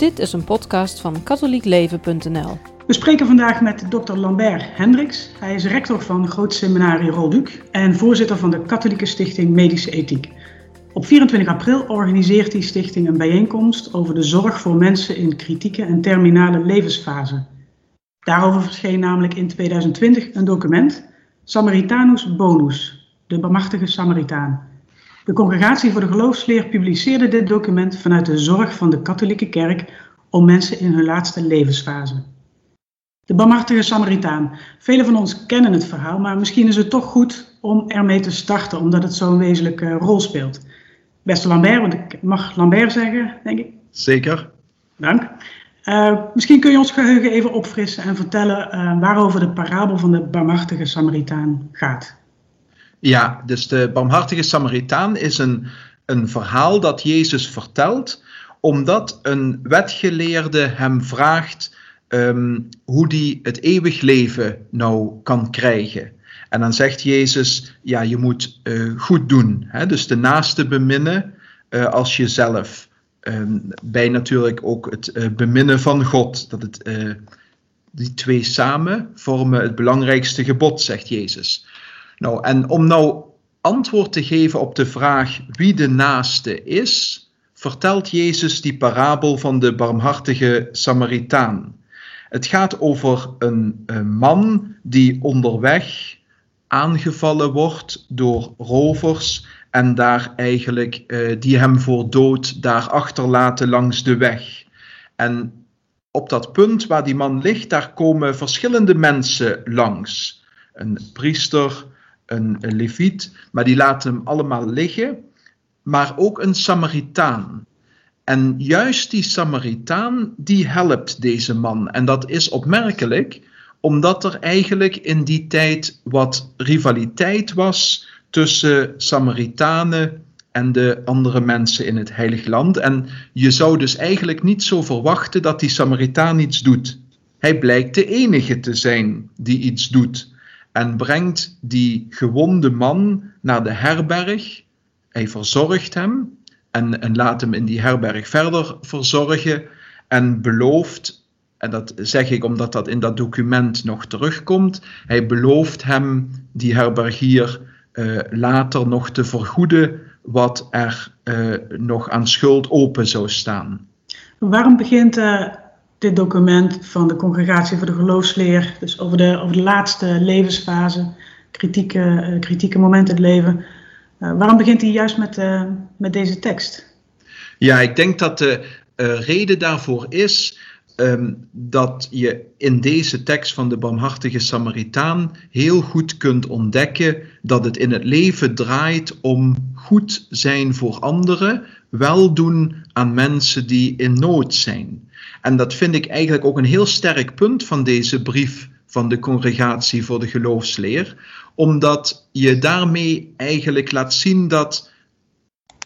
Dit is een podcast van katholiekleven.nl. We spreken vandaag met dokter Lambert Hendriks. Hij is rector van Grootseminarie Rolduc en voorzitter van de Katholieke Stichting Medische Ethiek. Op 24 april organiseert die stichting een bijeenkomst over de zorg voor mensen in kritieke en terminale levensfase. Daarover verscheen namelijk in 2020 een document, Samaritanus Bonus, de barmhartige Samaritaan. De Congregatie voor de Geloofsleer publiceerde dit document vanuit de zorg van de katholieke kerk om mensen in hun laatste levensfase. De barmhartige Samaritaan. Velen van ons kennen het verhaal, maar misschien is het toch goed om ermee te starten, omdat het zo'n wezenlijke rol speelt. Beste Lambert, want ik mag Lambert zeggen, denk ik. Zeker. Dank. Misschien kun je ons geheugen even opfrissen en vertellen waarover de parabel van de barmhartige Samaritaan gaat. Ja, dus de barmhartige Samaritaan is een verhaal dat Jezus vertelt, omdat een wetgeleerde hem vraagt hoe hij het eeuwig leven nou kan krijgen. En dan zegt Jezus, ja, je moet goed doen. Hè? Dus de naaste beminnen als jezelf. Bij natuurlijk ook het beminnen van God. Dat die twee samen vormen het belangrijkste gebod, zegt Jezus. Nou, en om nou antwoord te geven op de vraag wie de naaste is, vertelt Jezus die parabel van de barmhartige Samaritaan. Het gaat over een man die onderweg aangevallen wordt door rovers en daar eigenlijk die hem voor dood daar achterlaten langs de weg. En op dat punt waar die man ligt, daar komen verschillende mensen langs. Een priester, een leviet, maar die laten hem allemaal liggen, maar ook een Samaritaan. En juist die Samaritaan, die helpt deze man. En dat is opmerkelijk, omdat er eigenlijk in die tijd wat rivaliteit was tussen Samaritanen en de andere mensen in het Heilig Land. En je zou dus eigenlijk niet zo verwachten dat die Samaritaan iets doet. Hij blijkt de enige te zijn die iets doet. En brengt die gewonde man naar de herberg. Hij verzorgt hem. En laat hem in die herberg verder verzorgen. En belooft, en dat zeg ik omdat dat in dat document nog terugkomt. Hij belooft hem, die herbergier, later nog te vergoeden wat er nog aan schuld open zou staan. Waarom begint dit document van de Congregatie voor de Geloofsleer, dus over de laatste levensfase, kritieke momenten in het leven, waarom begint hij juist met deze tekst? Ja, ik denk dat de reden daarvoor is dat je in deze tekst van de barmhartige Samaritaan heel goed kunt ontdekken dat het in het leven draait om goed zijn voor anderen, wel doen aan mensen die in nood zijn. En dat vind ik eigenlijk ook een heel sterk punt van deze brief van de Congregatie voor de Geloofsleer, omdat je daarmee eigenlijk laat zien dat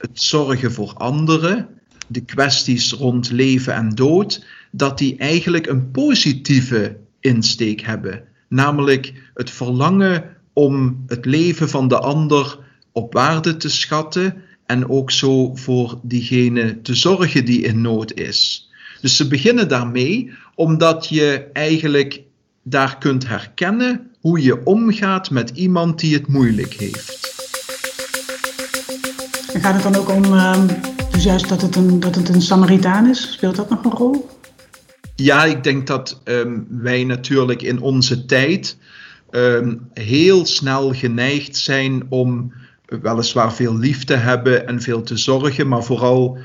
het zorgen voor anderen, de kwesties rond leven en dood, dat die eigenlijk een positieve insteek hebben. Namelijk het verlangen om het leven van de ander op waarde te schatten en ook zo voor diegene te zorgen die in nood is. Dus ze beginnen daarmee omdat je eigenlijk daar kunt herkennen hoe je omgaat met iemand die het moeilijk heeft. En gaat het dan ook om dus juist dat het een Samaritaan is? Speelt dat nog een rol? Ja, ik denk dat wij natuurlijk in onze tijd heel snel geneigd zijn om weliswaar veel lief te hebben en veel te zorgen, maar vooral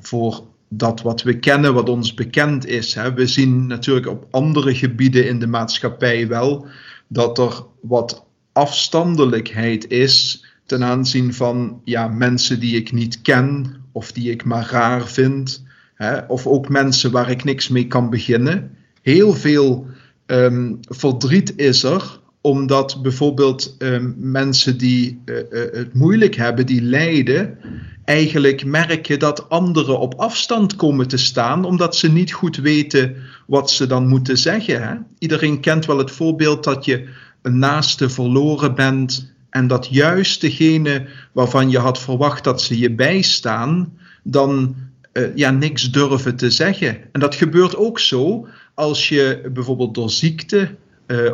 voor dat wat we kennen, wat ons bekend is. Hè. We zien natuurlijk op andere gebieden in de maatschappij wel dat er wat afstandelijkheid is ten aanzien van mensen die ik niet ken of die ik maar raar vind. Hè. Of ook mensen waar ik niks mee kan beginnen. Heel veel verdriet is er, omdat bijvoorbeeld mensen die het moeilijk hebben, die lijden, eigenlijk merk je dat anderen op afstand komen te staan, omdat ze niet goed weten wat ze dan moeten zeggen. Hè? Iedereen kent wel het voorbeeld dat je een naaste verloren bent en dat juist degene waarvan je had verwacht dat ze je bijstaan, dan niks durven te zeggen. En dat gebeurt ook zo als je bijvoorbeeld door ziekte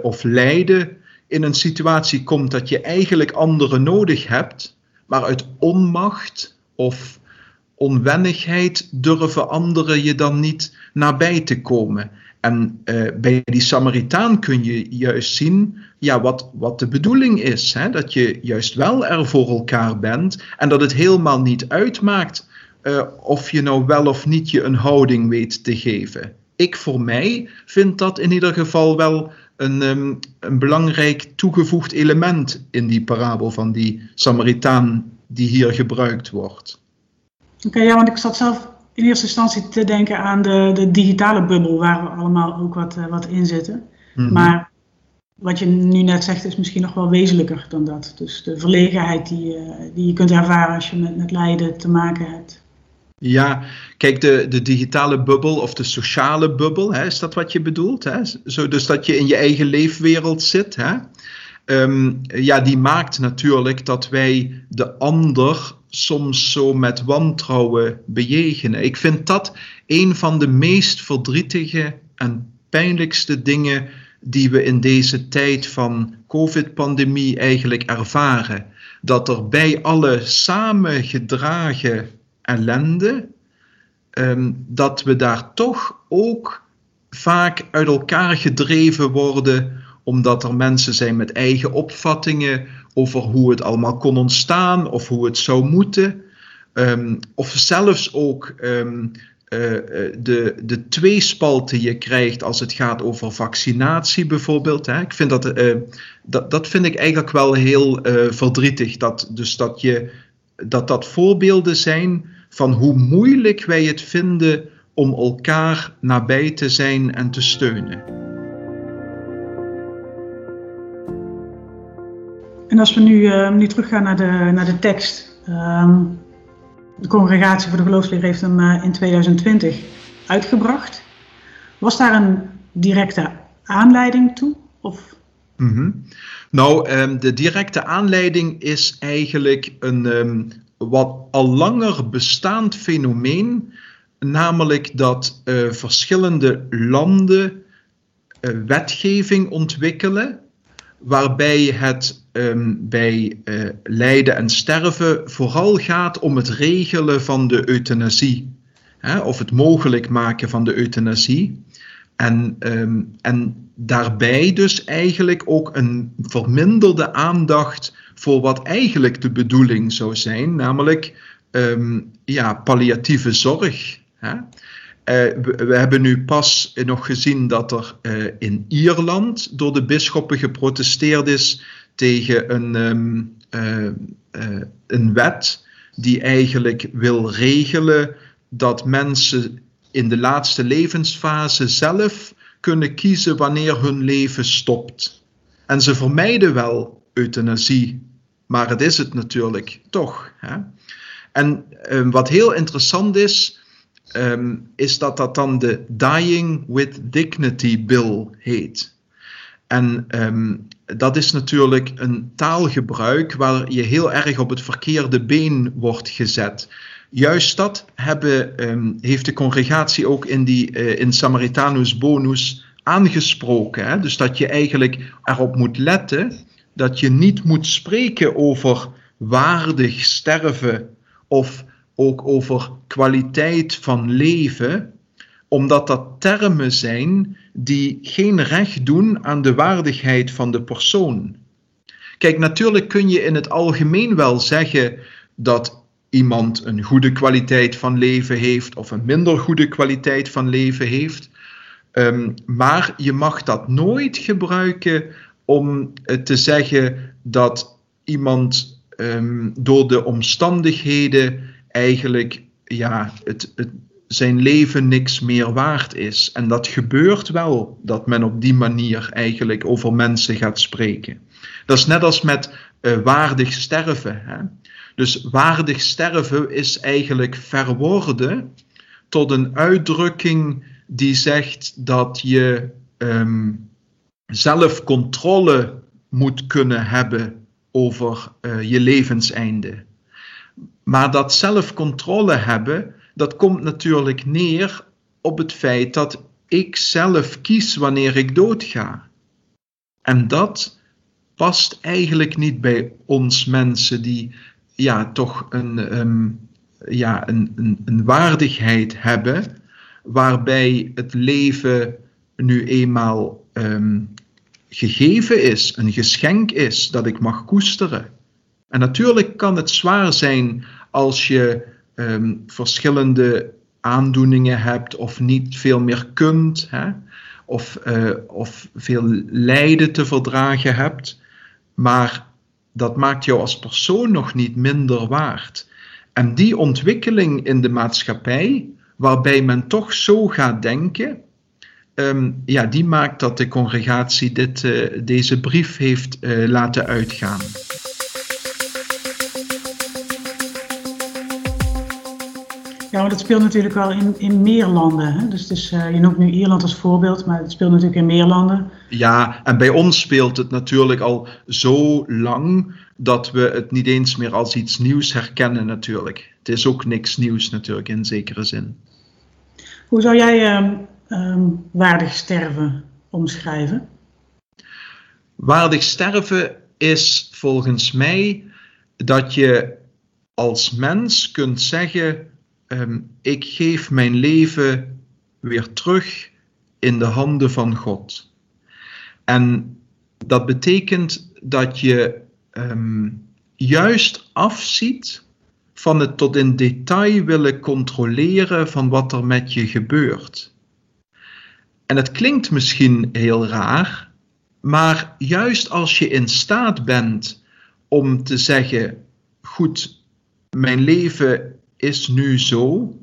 of lijden in een situatie komt dat je eigenlijk anderen nodig hebt, maar uit onmacht of onwennigheid durven anderen je dan niet nabij te komen. En bij die Samaritaan kun je juist zien wat de bedoeling is. Hè? Dat je juist wel er voor elkaar bent en dat het helemaal niet uitmaakt of je nou wel of niet je een houding weet te geven. Ik voor mij vind dat in ieder geval wel een belangrijk toegevoegd element in die parabel van die Samaritaan die hier gebruikt wordt. Oké, ja, want ik zat zelf in eerste instantie te denken aan de digitale bubbel, waar we allemaal ook wat in zitten. Mm-hmm. Maar wat je nu net zegt is misschien nog wel wezenlijker dan dat. Dus de verlegenheid die je kunt ervaren als je met lijden te maken hebt. Ja, kijk, de digitale bubbel of de sociale bubbel, hè, is dat wat je bedoelt? Hè? Zo, dus dat je in je eigen leefwereld zit, hè? Die maakt natuurlijk dat wij de ander soms zo met wantrouwen bejegenen. Ik vind dat een van de meest verdrietige en pijnlijkste dingen die we in deze tijd van COVID-pandemie eigenlijk ervaren. Dat er bij alle samengedragen ellende, dat we daar toch ook vaak uit elkaar gedreven worden, omdat er mensen zijn met eigen opvattingen over hoe het allemaal kon ontstaan of hoe het zou moeten. Of zelfs ook de tweespalt die je krijgt als het gaat over vaccinatie bijvoorbeeld. Hè. Ik vind dat vind ik eigenlijk wel heel verdrietig. Dat voorbeelden zijn van hoe moeilijk wij het vinden om elkaar nabij te zijn en te steunen. En als we nu teruggaan naar de tekst. De Congregatie voor de Geloofsleer heeft hem in 2020 uitgebracht. Was daar een directe aanleiding toe? Of? Mm-hmm. Nou, de directe aanleiding is eigenlijk een wat al langer bestaand fenomeen. Namelijk dat verschillende landen wetgeving ontwikkelen, waarbij het bij lijden en sterven vooral gaat om het regelen van de euthanasie. Hè, of het mogelijk maken van de euthanasie. En daarbij dus eigenlijk ook een verminderde aandacht voor wat eigenlijk de bedoeling zou zijn. Namelijk palliatieve zorg. Hè. We hebben nu pas nog gezien dat er in Ierland door de bisschoppen geprotesteerd is tegen een wet die eigenlijk wil regelen dat mensen in de laatste levensfase zelf kunnen kiezen wanneer hun leven stopt. En ze vermijden wel euthanasie, maar het is het natuurlijk toch. Hè? En wat heel interessant is, is dat dan de Dying with Dignity Bill heet. En dat is natuurlijk een taalgebruik waar je heel erg op het verkeerde been wordt gezet. Juist dat heeft de congregatie ook in Samaritanus Bonus aangesproken. Hè? Dus dat je eigenlijk erop moet letten dat je niet moet spreken over waardig sterven of ook over kwaliteit van leven, omdat dat termen zijn die geen recht doen aan de waardigheid van de persoon. Kijk, natuurlijk kun je in het algemeen wel zeggen dat iemand een goede kwaliteit van leven heeft of een minder goede kwaliteit van leven heeft, maar je mag dat nooit gebruiken om te zeggen dat iemand door de omstandigheden eigenlijk zijn leven niks meer waard is. En dat gebeurt wel, dat men op die manier eigenlijk over mensen gaat spreken. Dat is net als met waardig sterven. Hè? Dus waardig sterven is eigenlijk verworden tot een uitdrukking die zegt dat je zelf controle moet kunnen hebben over je levenseinde. Maar dat zelfcontrole hebben, dat komt natuurlijk neer op het feit dat ik zelf kies wanneer ik doodga. En dat past eigenlijk niet bij ons mensen die toch een waardigheid hebben, waarbij het leven nu eenmaal gegeven is, een geschenk is dat ik mag koesteren. En natuurlijk kan het zwaar zijn als je verschillende aandoeningen hebt of niet veel meer kunt, hè? Of veel lijden te verdragen hebt, maar dat maakt jou als persoon nog niet minder waard. En die ontwikkeling in de maatschappij, waarbij men toch zo gaat denken, die maakt dat de congregatie deze brief heeft laten uitgaan. Ja, maar dat speelt natuurlijk wel in meer landen. Hè? Dus het is, je noemt nu Ierland als voorbeeld, maar het speelt natuurlijk in meer landen. Ja, en bij ons speelt het natuurlijk al zo lang dat we het niet eens meer als iets nieuws herkennen natuurlijk. Het is ook niks nieuws natuurlijk in zekere zin. Hoe zou jij waardig sterven omschrijven? Waardig sterven is volgens mij dat je als mens kunt zeggen: ik geef mijn leven weer terug in de handen van God. En dat betekent dat je juist afziet van het tot in detail willen controleren van wat er met je gebeurt. En het klinkt misschien heel raar, maar juist als je in staat bent om te zeggen: goed, mijn leven is nu zo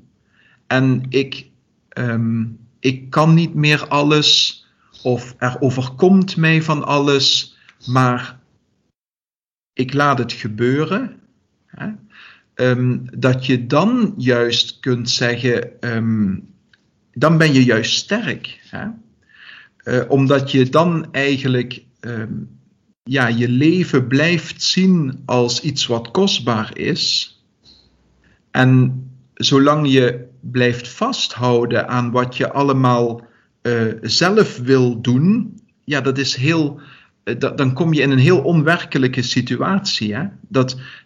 en ik kan niet meer alles, of er overkomt mij van alles, maar ik laat het gebeuren, hè? Dat je dan juist kunt zeggen, dan ben je juist sterk, hè? Omdat je dan eigenlijk je leven blijft zien als iets wat kostbaar is. En zolang je blijft vasthouden aan wat je allemaal zelf wil doen, dat is heel, dan kom je in een heel onwerkelijke situatie. Hè?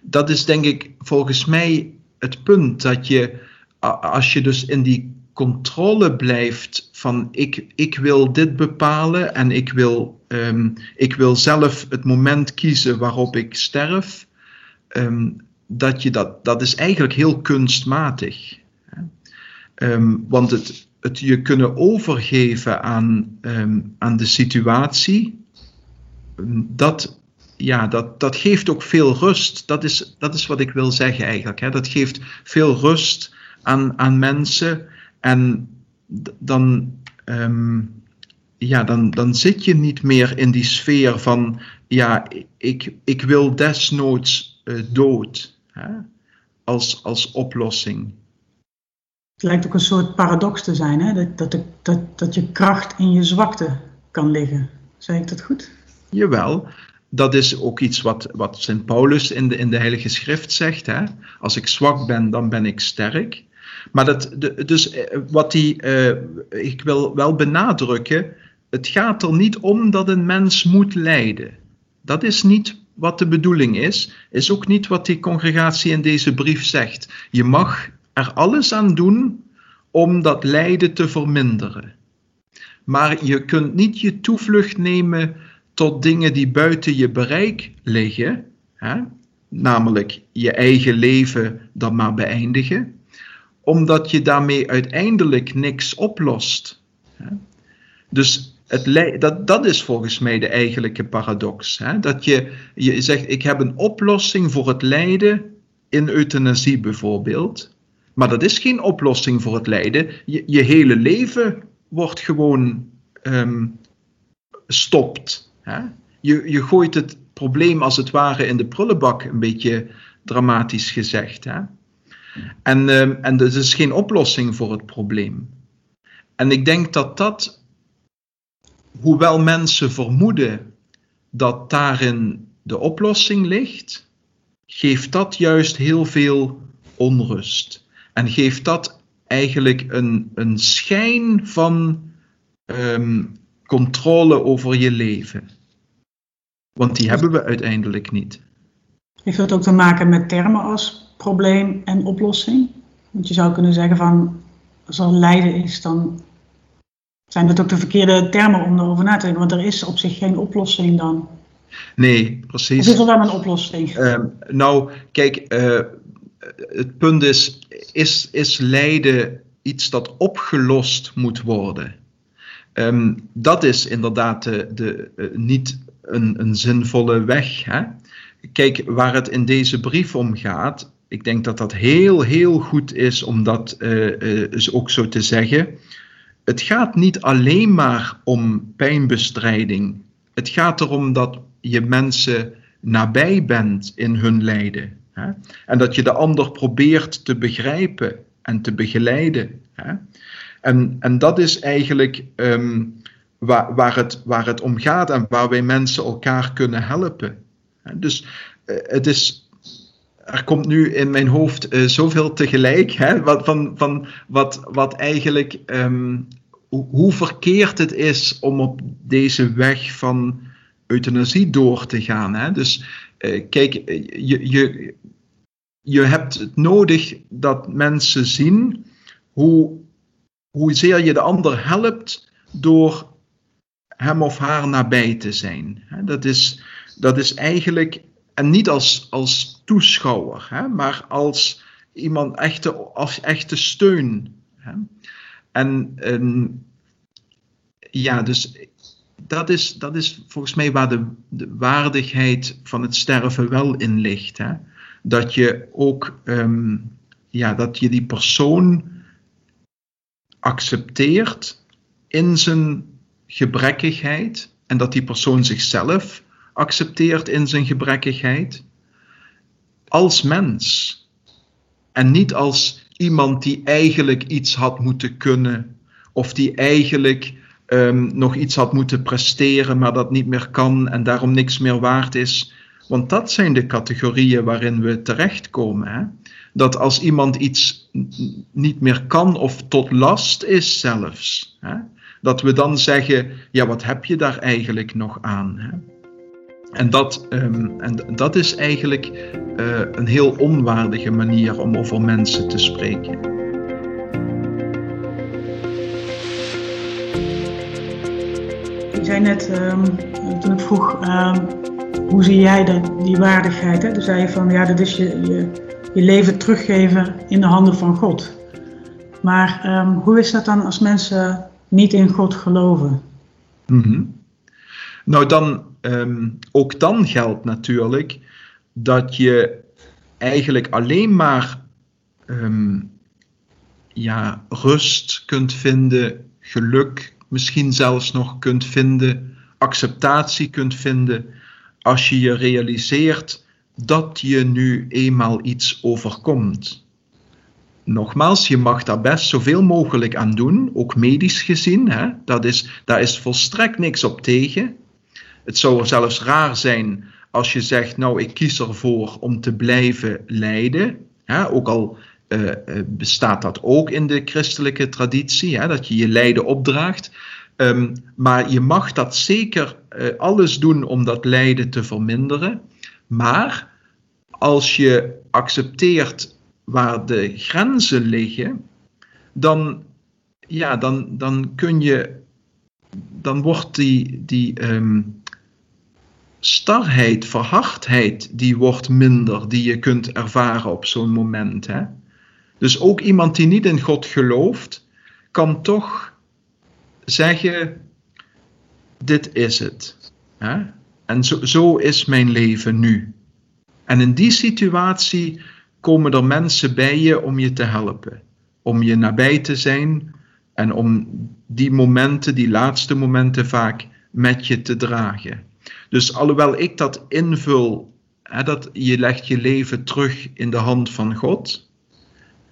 Dat is denk ik volgens mij het punt, dat je, als je dus in die controle blijft van ik wil dit bepalen en ik wil zelf het moment kiezen waarop ik sterf, dat is eigenlijk heel kunstmatig. Want het je kunnen overgeven aan de situatie, dat geeft ook veel rust. Dat is wat ik wil zeggen eigenlijk. Hè. Dat geeft veel rust aan mensen. En dan zit je niet meer in die sfeer van ik wil desnoods dood. Als oplossing. Het lijkt ook een soort paradox te zijn, hè? Dat je kracht in je zwakte kan liggen. Zei ik dat goed? Jawel, dat is ook iets wat Sint Paulus in de Heilige Schrift zegt. Hè? Als ik zwak ben, dan ben ik sterk. Maar ik wil wel benadrukken, het gaat er niet om dat een mens moet lijden. Dat is niet wat de bedoeling is ook niet wat die congregatie in deze brief zegt. Je mag er alles aan doen om dat lijden te verminderen. Maar je kunt niet je toevlucht nemen tot dingen die buiten je bereik liggen, hè? Namelijk je eigen leven dan maar beëindigen, omdat je daarmee uiteindelijk niks oplost. Hè? Dus dat is volgens mij de eigenlijke paradox. Hè? Dat je zegt, ik heb een oplossing voor het lijden in euthanasie bijvoorbeeld. Maar dat is geen oplossing voor het lijden. Je hele leven wordt gewoon stopt. Hè? Je gooit het probleem als het ware in de prullenbak, een beetje dramatisch gezegd. Hè? En dat is geen oplossing voor het probleem. En ik denk dat... Hoewel mensen vermoeden dat daarin de oplossing ligt, geeft dat juist heel veel onrust. En geeft dat eigenlijk een schijn van controle over je leven. Want die hebben we uiteindelijk niet. Heeft dat ook te maken met termen als probleem en oplossing? Want je zou kunnen zeggen van, als er lijden is, dan zijn dat ook de verkeerde termen om erover na te denken. Want er is op zich geen oplossing dan. Nee, precies. Of is er wel een oplossing? Het punt is lijden iets dat opgelost moet worden? Dat is inderdaad niet een zinvolle weg. Hè? Kijk, waar het in deze brief om gaat, ik denk dat dat heel, heel goed is om dat is ook zo te zeggen. Het gaat niet alleen maar om pijnbestrijding. Het gaat erom dat je mensen nabij bent in hun lijden. Hè? En dat je de ander probeert te begrijpen en te begeleiden. Hè? En dat is eigenlijk waar het om gaat en waar wij mensen elkaar kunnen helpen. Dus er komt nu in mijn hoofd zoveel tegelijk, hè, wat eigenlijk, hoe verkeerd het is om op deze weg van euthanasie door te gaan. Hè. Dus kijk, je hebt het nodig dat mensen zien hoezeer je de ander helpt door hem of haar nabij te zijn. Dat is eigenlijk, en niet als toeschouwer, hè, maar als iemand als echte steun. Hè. En dus dat is volgens mij waar de waardigheid van het sterven wel in ligt. Hè. Dat je ook, dat je die persoon accepteert in zijn gebrekkigheid en dat die persoon zichzelf accepteert in zijn gebrekkigheid als mens en niet als iemand die eigenlijk iets had moeten kunnen of die eigenlijk nog iets had moeten presteren, maar dat niet meer kan en daarom niks meer waard is. Want dat zijn de categorieën waarin we terechtkomen. Hè? Dat als iemand iets niet meer kan of tot last is zelfs, hè? Dat we dan zeggen, ja, wat heb je daar eigenlijk nog aan? Hè? En dat is eigenlijk een heel onwaardige manier om over mensen te spreken. Je zei net, toen ik vroeg, hoe zie jij die waardigheid? Hè? Toen zei je van, ja, dat is je leven teruggeven in de handen van God. Maar hoe is dat dan als mensen niet in God geloven? Mm-hmm. Nou, dan, ook dan geldt natuurlijk dat je eigenlijk alleen maar rust kunt vinden, geluk misschien zelfs nog kunt vinden, acceptatie kunt vinden, als je je realiseert dat je nu eenmaal iets overkomt. Nogmaals, je mag daar best zoveel mogelijk aan doen, ook medisch gezien. Hè? Daar is volstrekt niks op tegen. Het zou zelfs raar zijn als je zegt, nou, ik kies ervoor om te blijven lijden. Hè? Ook al bestaat dat ook in de christelijke traditie, hè? Dat je je lijden opdraagt. Maar je mag dat zeker alles doen om dat lijden te verminderen. Maar als je accepteert waar de grenzen liggen, dan wordt die starheid, verhardheid, die wordt minder, die je kunt ervaren op zo'n moment. Hè? Dus ook iemand die niet in God gelooft, kan toch zeggen, dit is het. Hè? En zo is mijn leven nu. En in die situatie komen er mensen bij je om je te helpen. Om je nabij te zijn en om die momenten, die laatste momenten vaak met je te dragen. Dus alhoewel ik dat invul, hè, dat je legt je leven terug in de hand van God.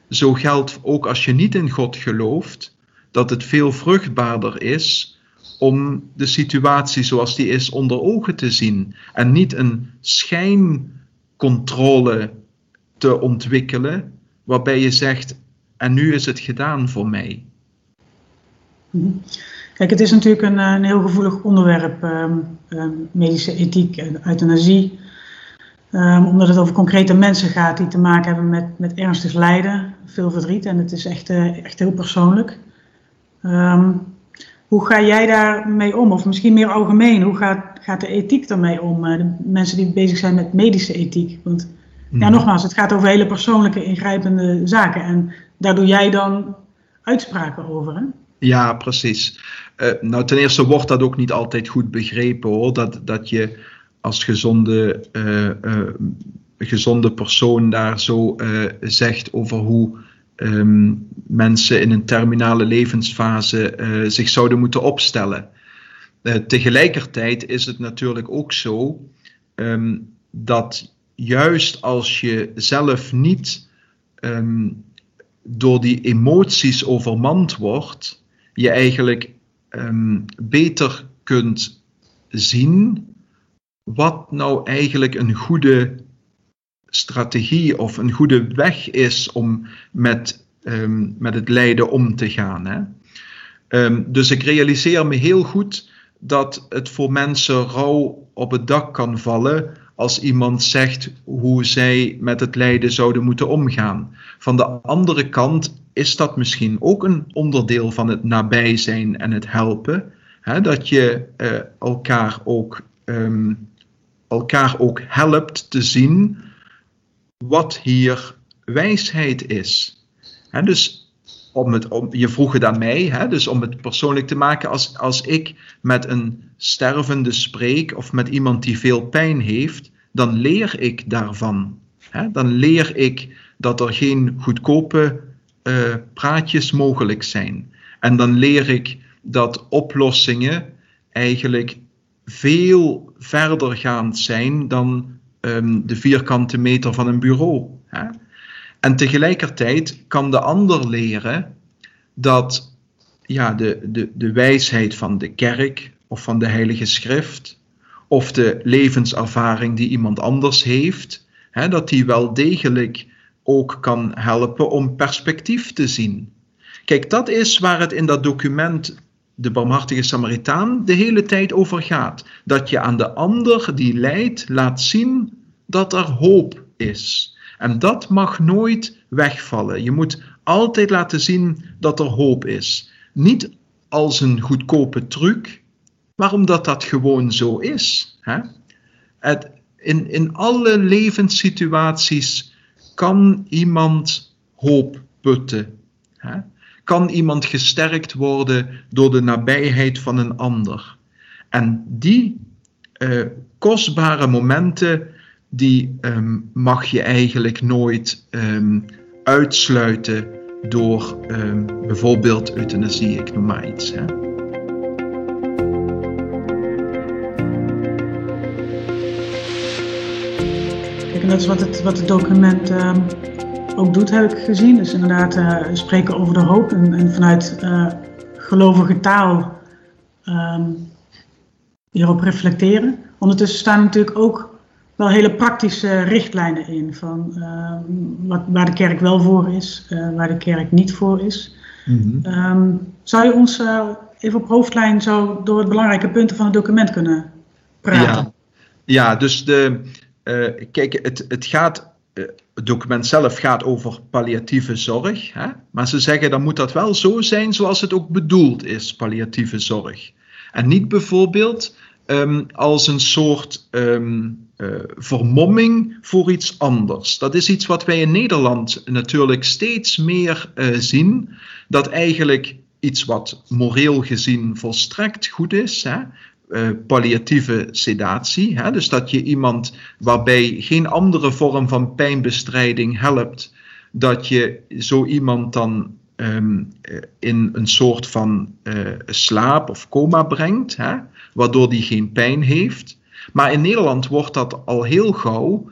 Zo geldt ook als je niet in God gelooft, dat het veel vruchtbaarder is om de situatie zoals die is onder ogen te zien. En niet een schijncontrole te ontwikkelen, waarbij je zegt, En nu is het gedaan voor mij. Kijk, het is natuurlijk een heel gevoelig onderwerp, medische ethiek en euthanasie. Omdat het over concrete mensen gaat die te maken hebben met ernstig lijden, veel verdriet. En het is echt heel persoonlijk. Hoe ga jij daarmee om? Of misschien meer algemeen, hoe gaat de ethiek daarmee om? De mensen die bezig zijn met medische ethiek. Want ja, nogmaals, het gaat over hele persoonlijke, ingrijpende zaken. En daar doe jij dan uitspraken over, hè? Ja, precies. Nou, ten eerste wordt dat ook niet altijd goed begrepen, hoor. Dat je als gezonde persoon daar zo zegt over hoe mensen in een terminale levensfase zich zouden moeten opstellen. Tegelijkertijd is het natuurlijk ook zo dat juist als je zelf niet door die emoties overmand wordt, je eigenlijk beter kunt zien wat nou eigenlijk een goede strategie of een goede weg is om met het lijden om te gaan, hè? Dus ik realiseer me heel goed dat het voor mensen rauw op het dak kan vallen als iemand zegt hoe zij met het lijden zouden moeten omgaan. Van de andere kant is dat misschien ook een onderdeel van het nabij zijn en het helpen. Hè? Dat je elkaar ook helpt te zien wat hier wijsheid is. Hè? Dus je vroeg het aan mij, hè? Dus om het persoonlijk te maken, als ik met een stervende spreek of met iemand die veel pijn heeft, dan leer ik daarvan. Hè? Dan leer ik dat er geen goedkope praatjes mogelijk zijn. En dan leer ik dat oplossingen eigenlijk veel verdergaand zijn dan de vierkante meter van een bureau. Hè? En tegelijkertijd kan de ander leren dat ja, de wijsheid van de kerk of van de Heilige Schrift of de levenservaring die iemand anders heeft, hè, dat die wel degelijk ook kan helpen om perspectief te zien. Kijk, dat is waar het in dat document De Barmhartige Samaritaan de hele tijd over gaat. Dat je aan de ander die lijdt laat zien dat er hoop is. En dat mag nooit wegvallen. Je moet altijd laten zien dat er hoop is. Niet als een goedkope truc, maar omdat dat gewoon zo is. Hè? In alle levenssituaties kan iemand hoop putten. Hè? Kan iemand gesterkt worden door de nabijheid van een ander. En die kostbare momenten, die mag je eigenlijk nooit uitsluiten door bijvoorbeeld euthanasie, ik noem maar iets, hè. Kijk, en dat is wat het document ook doet, heb ik gezien. Dus inderdaad spreken over de hoop en vanuit gelovige taal hierop reflecteren. Ondertussen staan natuurlijk ook wel hele praktische richtlijnen in van waar de kerk wel voor is, waar de kerk niet voor is. Mm-hmm. Zou je ons even op hoofdlijn zo door het belangrijke punten van het document kunnen praten? Ja dus kijk, het gaat... Het document zelf gaat over palliatieve zorg, hè? Maar ze zeggen dan moet dat wel zo zijn zoals het ook bedoeld is, palliatieve zorg. En niet bijvoorbeeld als een soort vermomming voor iets anders. Dat is iets wat wij in Nederland natuurlijk steeds meer zien, dat eigenlijk iets wat moreel gezien volstrekt goed is, hè? Palliatieve sedatie, hè? Dus dat je iemand waarbij geen andere vorm van pijnbestrijding helpt, dat je zo iemand dan in een soort van slaap of coma brengt, hè? Waardoor die geen pijn heeft. Maar in Nederland wordt dat al heel gauw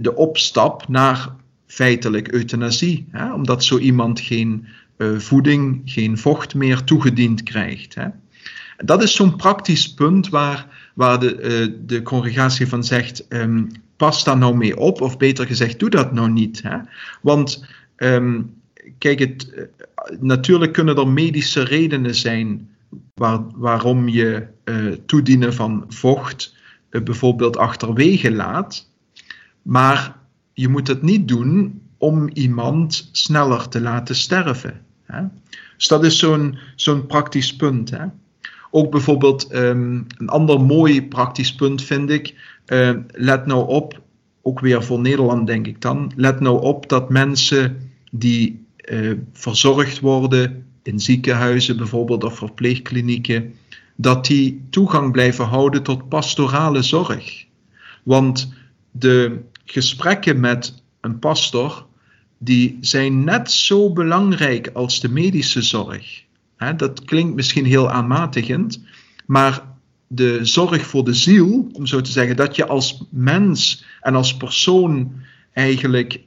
de opstap naar feitelijk euthanasie, hè? Omdat zo iemand geen voeding, geen vocht meer toegediend krijgt, hè? Dat is zo'n praktisch punt waar de congregatie van zegt, pas daar nou mee op, of beter gezegd, doe dat nou niet. Hè? Want Kijk, natuurlijk kunnen er medische redenen zijn waarom je toedienen van vocht bijvoorbeeld achterwege laat. Maar je moet het niet doen om iemand sneller te laten sterven. Hè? Dus dat is zo'n praktisch punt. Hè? Ook bijvoorbeeld een ander mooi praktisch punt vind ik. Let nou op, ook weer voor Nederland denk ik dan. Let nou op dat mensen die verzorgd worden in ziekenhuizen bijvoorbeeld of verpleegklinieken, dat die toegang blijven houden tot pastorale zorg. Want de gesprekken met een pastor, die zijn net zo belangrijk als de medische zorg. He, dat klinkt misschien heel aanmatigend, maar de zorg voor de ziel, om zo te zeggen, dat je als mens en als persoon eigenlijk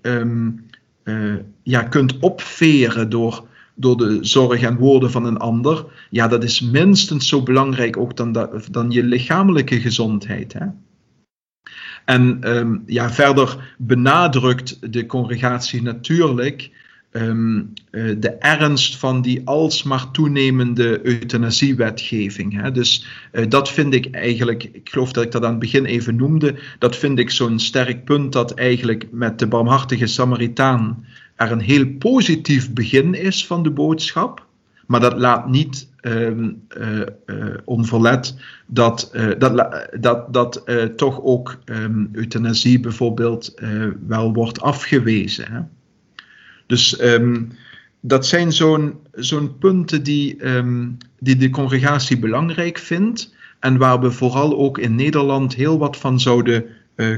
kunt opveren door de zorg en woorden van een ander, ja, dat is minstens zo belangrijk ook dan je lichamelijke gezondheid. Hè? En verder benadrukt de congregatie natuurlijk de ernst van die alsmaar toenemende euthanasiewetgeving. Hè? Dus dat vind ik eigenlijk, ik geloof dat ik dat aan het begin even noemde, dat vind ik zo'n sterk punt dat eigenlijk met de barmhartige Samaritaan er een heel positief begin is van de boodschap. Maar dat laat niet onverlet dat toch ook euthanasie bijvoorbeeld wel wordt afgewezen. Hè? Dus dat zijn zo'n punten die de congregatie belangrijk vindt en waar we vooral ook in Nederland heel wat van zouden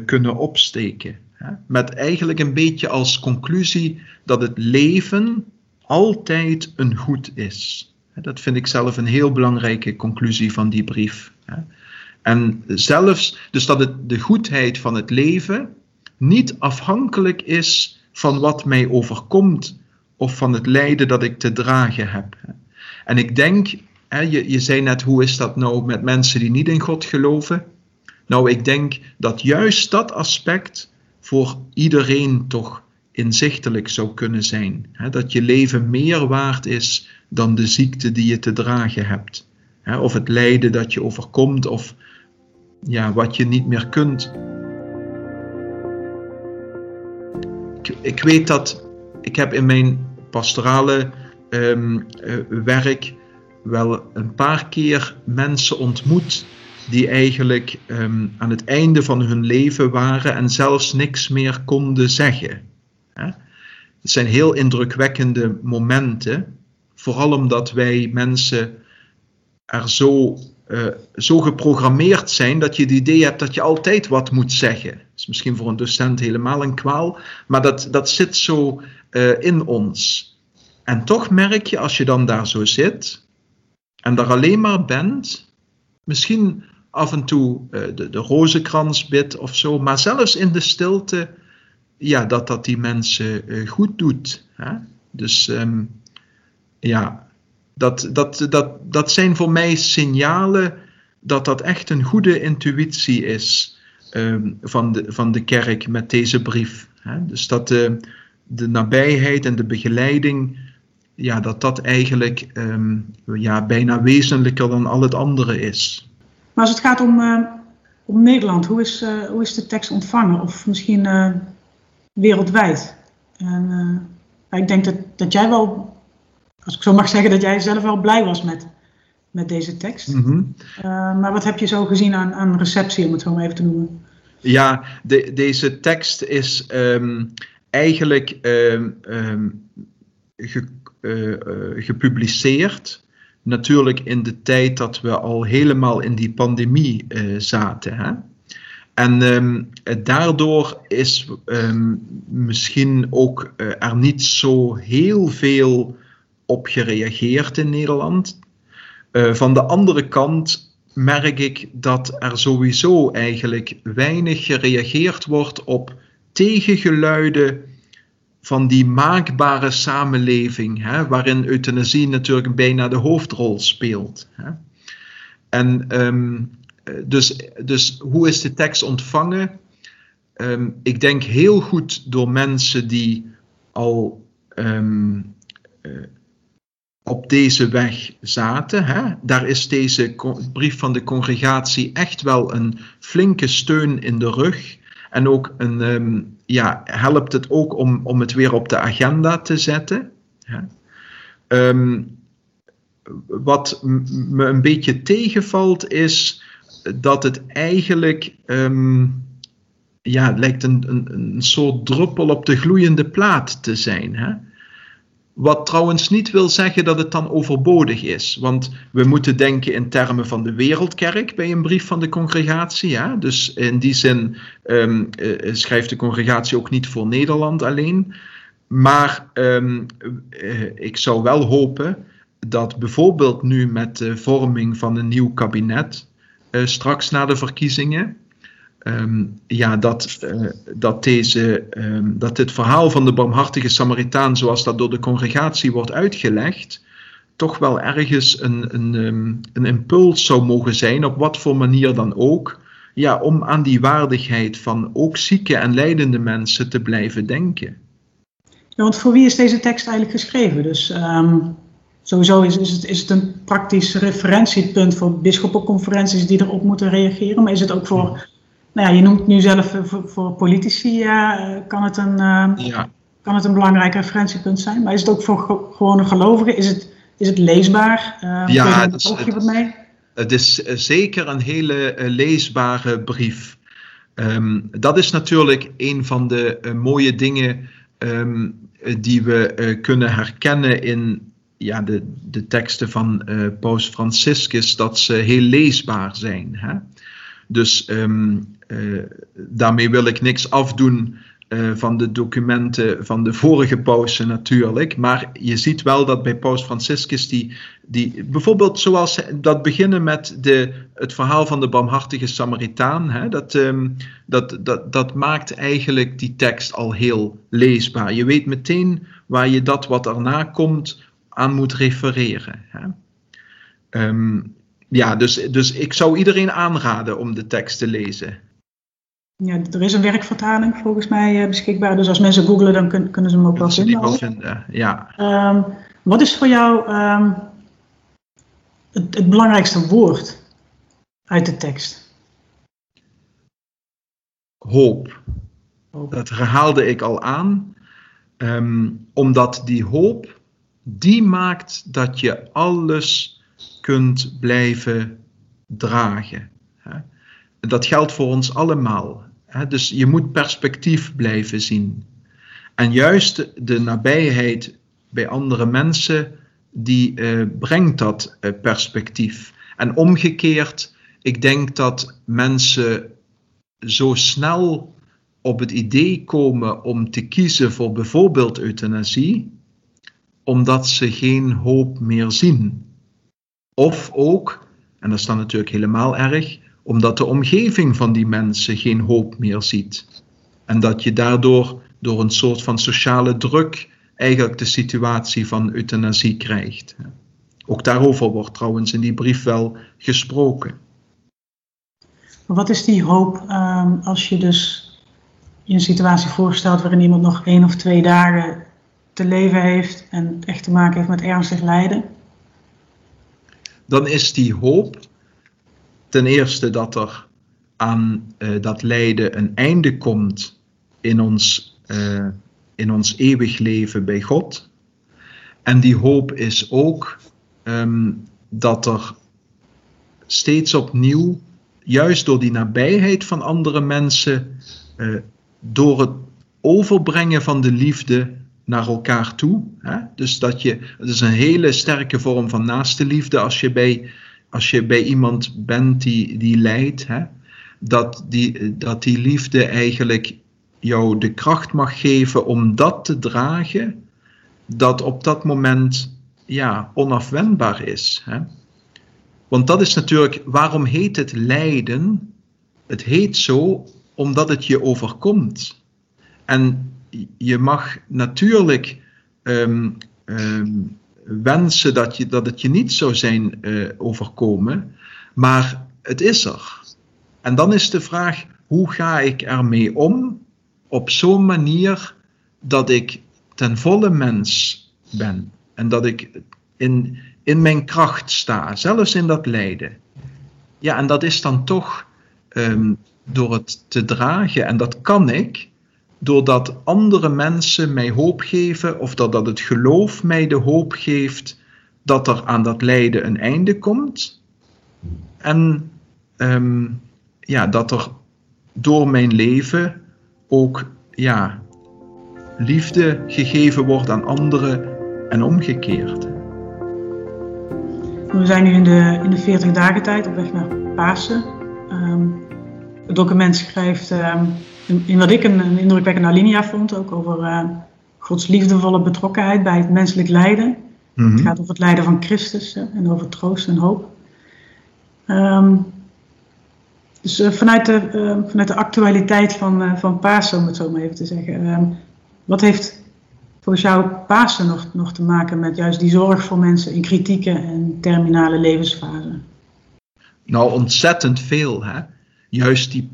kunnen opsteken. Hè? Met eigenlijk een beetje als conclusie dat het leven altijd een goed is. Dat vind ik zelf een heel belangrijke conclusie van die brief. En zelfs, dus dat de goedheid van het leven niet afhankelijk is van wat mij overkomt of van het lijden dat ik te dragen heb. En ik denk, je zei net, hoe is dat nou met mensen die niet in God geloven? Nou, ik denk dat juist dat aspect voor iedereen toch inzichtelijk zou kunnen zijn. Dat je leven meer waard is dan de ziekte die je te dragen hebt. Of het lijden dat je overkomt of wat je niet meer kunt. Ik weet dat ik heb in mijn pastorale werk wel een paar keer mensen ontmoet die eigenlijk aan het einde van hun leven waren en zelfs niks meer konden zeggen. Het zijn heel indrukwekkende momenten, vooral omdat wij mensen er zo geprogrammeerd zijn dat je het idee hebt dat je altijd wat moet zeggen. Dat is misschien voor een docent helemaal een kwaal, maar dat zit zo in ons. En toch merk je, als je dan daar zo zit en daar alleen maar bent, misschien af en toe de rozenkrans bidt of zo, maar zelfs in de stilte, dat die mensen goed doet. Hè? Dus dat zijn voor mij signalen dat echt een goede intuïtie is van de kerk met deze brief. Hè? Dus dat de nabijheid en de begeleiding, dat eigenlijk bijna wezenlijker dan al het andere is. Maar als het gaat om Nederland, hoe is de tekst ontvangen? Of misschien... wereldwijd. En ik denk dat jij wel, als ik zo mag zeggen, dat jij zelf wel blij was met deze tekst. Mm-hmm. Maar wat heb je zo gezien aan receptie, om het zo maar even te noemen? Ja, deze tekst is eigenlijk gepubliceerd. Natuurlijk in de tijd dat we al helemaal in die pandemie zaten, hè? En daardoor is misschien ook er niet zo heel veel op gereageerd in Nederland. Van de andere kant merk ik dat er sowieso eigenlijk weinig gereageerd wordt op tegengeluiden van die maakbare samenleving, hè, waarin euthanasie natuurlijk bijna de hoofdrol speelt. Hè. En... Dus hoe is de tekst ontvangen? Ik denk heel goed door mensen die al op deze weg zaten. Hè? Daar is deze brief van de congregatie echt wel een flinke steun in de rug. En ook helpt het ook om het weer op de agenda te zetten. Hè? Wat me een beetje tegenvalt is dat het eigenlijk het lijkt een soort druppel op de gloeiende plaat te zijn. Hè? Wat trouwens niet wil zeggen dat het dan overbodig is. Want we moeten denken in termen van de wereldkerk bij een brief van de congregatie. Ja? Dus in die zin schrijft de congregatie ook niet voor Nederland alleen. Maar ik zou wel hopen dat bijvoorbeeld nu met de vorming van een nieuw kabinet, straks na de verkiezingen, dat dit verhaal van de barmhartige Samaritaan, zoals dat door de congregatie wordt uitgelegd, toch wel ergens een impuls zou mogen zijn, op wat voor manier dan ook, ja, om aan die waardigheid van ook zieke en lijdende mensen te blijven denken. Ja, want voor wie is deze tekst eigenlijk geschreven? Dus sowieso is het een praktisch referentiepunt voor bisschoppenconferenties die erop moeten reageren, maar is het ook voor... Nou ja, je noemt nu zelf voor politici, kan het een belangrijk referentiepunt zijn. Maar is het ook voor gewone gelovigen? Is het leesbaar? Het is zeker een hele leesbare brief. Dat is natuurlijk een van de mooie dingen die we kunnen herkennen in de teksten van Paus Franciscus, dat ze heel leesbaar zijn, hè? Dus daarmee wil ik niks afdoen van de documenten van de vorige pausen natuurlijk. Maar je ziet wel dat bij Paus Franciscus die bijvoorbeeld zoals dat beginnen met het verhaal van de barmhartige Samaritaan. Hè, dat maakt eigenlijk die tekst al heel leesbaar. Je weet meteen waar je dat wat erna komt aan moet refereren. Hè. Dus ik zou iedereen aanraden om de tekst te lezen. Ja, er is een werkvertaling volgens mij beschikbaar. Dus als mensen googlen, dan kunnen ze hem ook wel vinden. Ja. Wat is voor jou het belangrijkste woord uit de tekst? Hoop. Dat herhaalde ik al aan. Omdat die hoop, die maakt dat je alles kunt blijven dragen. Dat geldt voor ons allemaal. Dus je moet perspectief blijven zien. En juist de nabijheid bij andere mensen, die brengt dat perspectief. En omgekeerd, ik denk dat mensen zo snel op het idee komen om te kiezen voor bijvoorbeeld euthanasie, omdat ze geen hoop meer zien. Of ook, en dat is dan natuurlijk helemaal erg, omdat de omgeving van die mensen geen hoop meer ziet. En dat je daardoor, door een soort van sociale druk, eigenlijk de situatie van euthanasie krijgt. Ook daarover wordt trouwens in die brief wel gesproken. Wat is die hoop als je dus je een situatie voorstelt waarin iemand nog 1 of 2 dagen te leven heeft en echt te maken heeft met ernstig lijden? Dan is die hoop ten eerste dat er aan dat lijden een einde komt in ons eeuwig leven bij God. En die hoop is ook dat er steeds opnieuw, juist door die nabijheid van andere mensen, door het overbrengen van de liefde naar elkaar toe. Hè? Dus het is een hele sterke vorm van naastenliefde als je bij iemand bent die lijdt. Hè? Dat die liefde eigenlijk jou de kracht mag geven om dat te dragen dat op dat moment onafwendbaar is. Hè? Want dat is natuurlijk, waarom heet het lijden? Het heet zo omdat het je overkomt. En je mag natuurlijk wensen dat het je niet zou zijn overkomen, maar het is er. En dan is de vraag, hoe ga ik ermee om op zo'n manier dat ik ten volle mens ben. En dat ik in mijn kracht sta, zelfs in dat lijden. Ja, en dat is dan toch door het te dragen. En dat kan ik, doordat andere mensen mij hoop geven, of dat het geloof mij de hoop geeft dat er aan dat lijden een einde komt. En dat er door mijn leven ook liefde gegeven wordt aan anderen en omgekeerd. We zijn nu in de 40 dagen tijd op weg naar Pasen. Het document schrijft in wat ik een indrukwekkende alinea vond, ook over Gods liefdevolle betrokkenheid bij het menselijk lijden. Mm-hmm. Het gaat over het lijden van Christus en over troost en hoop. Dus vanuit de actualiteit van Pasen, om het zo maar even te zeggen. Wat heeft volgens jou Pasen nog te maken met juist die zorg voor mensen in kritieke en terminale levensfase? Nou, ontzettend veel. Hè?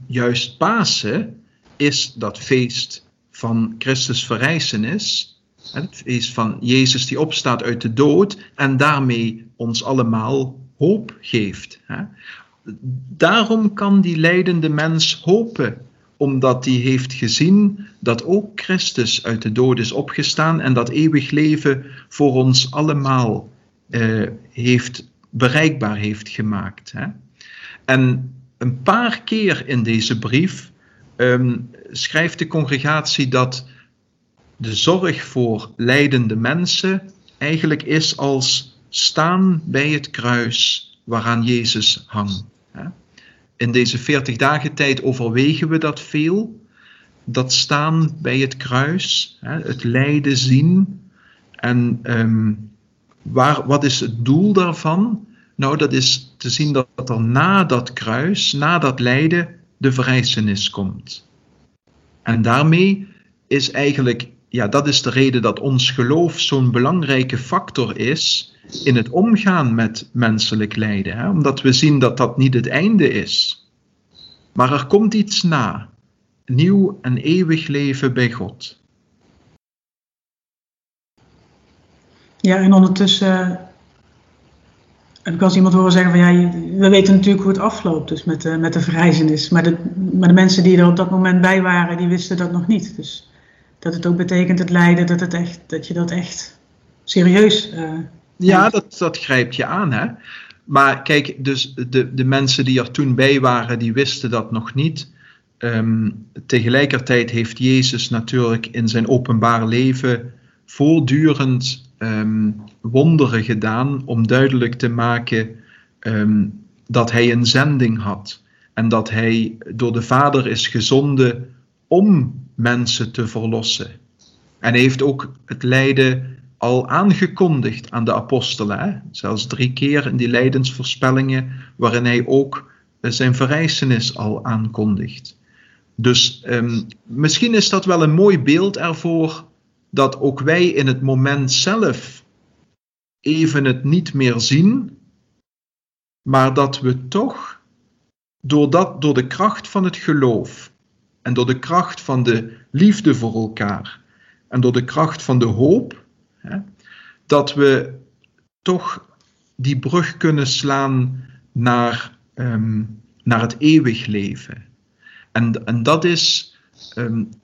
Juist Pasen is dat feest van Christus' verrijzenis. Het feest van Jezus die opstaat uit de dood en daarmee ons allemaal hoop geeft. Hè? Daarom kan die lijdende mens hopen, omdat die heeft gezien dat ook Christus uit de dood is opgestaan en dat eeuwig leven voor ons allemaal bereikbaar heeft gemaakt. Hè? En een paar keer in deze brief schrijft de congregatie dat de zorg voor lijdende mensen eigenlijk is als staan bij het kruis waaraan Jezus hangt. In deze 40 dagen tijd overwegen we dat veel. Dat staan bij het kruis, het lijden zien. En wat is het doel daarvan? Nou, dat is te zien dat er na dat kruis, na dat lijden, de verrijzenis komt. En daarmee is eigenlijk, dat is de reden dat ons geloof zo'n belangrijke factor is in het omgaan met menselijk lijden. Hè? Omdat we zien dat dat niet het einde is. Maar er komt iets na. Nieuw en eeuwig leven bij God. Ja, en ondertussen heb ik als iemand horen zeggen van we weten natuurlijk hoe het afloopt dus met de verrijzenis. Maar de mensen die er op dat moment bij waren, die wisten dat nog niet. Dus dat het ook betekent het lijden, dat je dat echt serieus... Ja, dat grijpt je aan, hè. Maar kijk, dus de mensen die er toen bij waren, die wisten dat nog niet. Tegelijkertijd heeft Jezus natuurlijk in zijn openbaar leven voortdurend wonderen gedaan om duidelijk te maken dat hij een zending had. En dat hij door de Vader is gezonden om mensen te verlossen. En hij heeft ook het lijden al aangekondigd aan de apostelen, hè? Zelfs 3 keer in die lijdensvoorspellingen, waarin hij ook zijn verrijzenis al aankondigt. Dus misschien is dat wel een mooi beeld ervoor, dat ook wij in het moment zelf even het niet meer zien, maar dat we toch door de kracht van het geloof en door de kracht van de liefde voor elkaar en door de kracht van de hoop, dat we toch die brug kunnen slaan naar het eeuwig leven. En dat is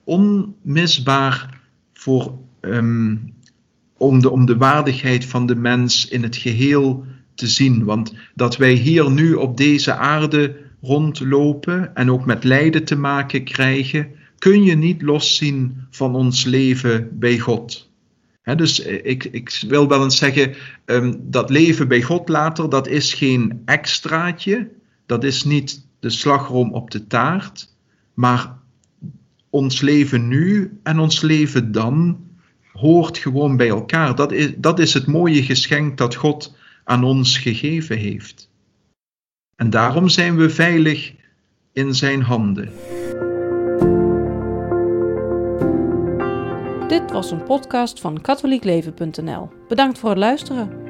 onmisbaar om de waardigheid van de mens in het geheel te zien. Want dat wij hier nu op deze aarde rondlopen en ook met lijden te maken krijgen, kun je niet loszien van ons leven bij God. He, dus ik wil wel eens zeggen, dat leven bij God later, dat is geen extraatje. Dat is niet de slagroom op de taart. Maar ons leven nu en ons leven dan hoort gewoon bij elkaar. Dat is het mooie geschenk dat God aan ons gegeven heeft. En daarom zijn we veilig in zijn handen. Dit was een podcast van katholiekleven.nl. Bedankt voor het luisteren.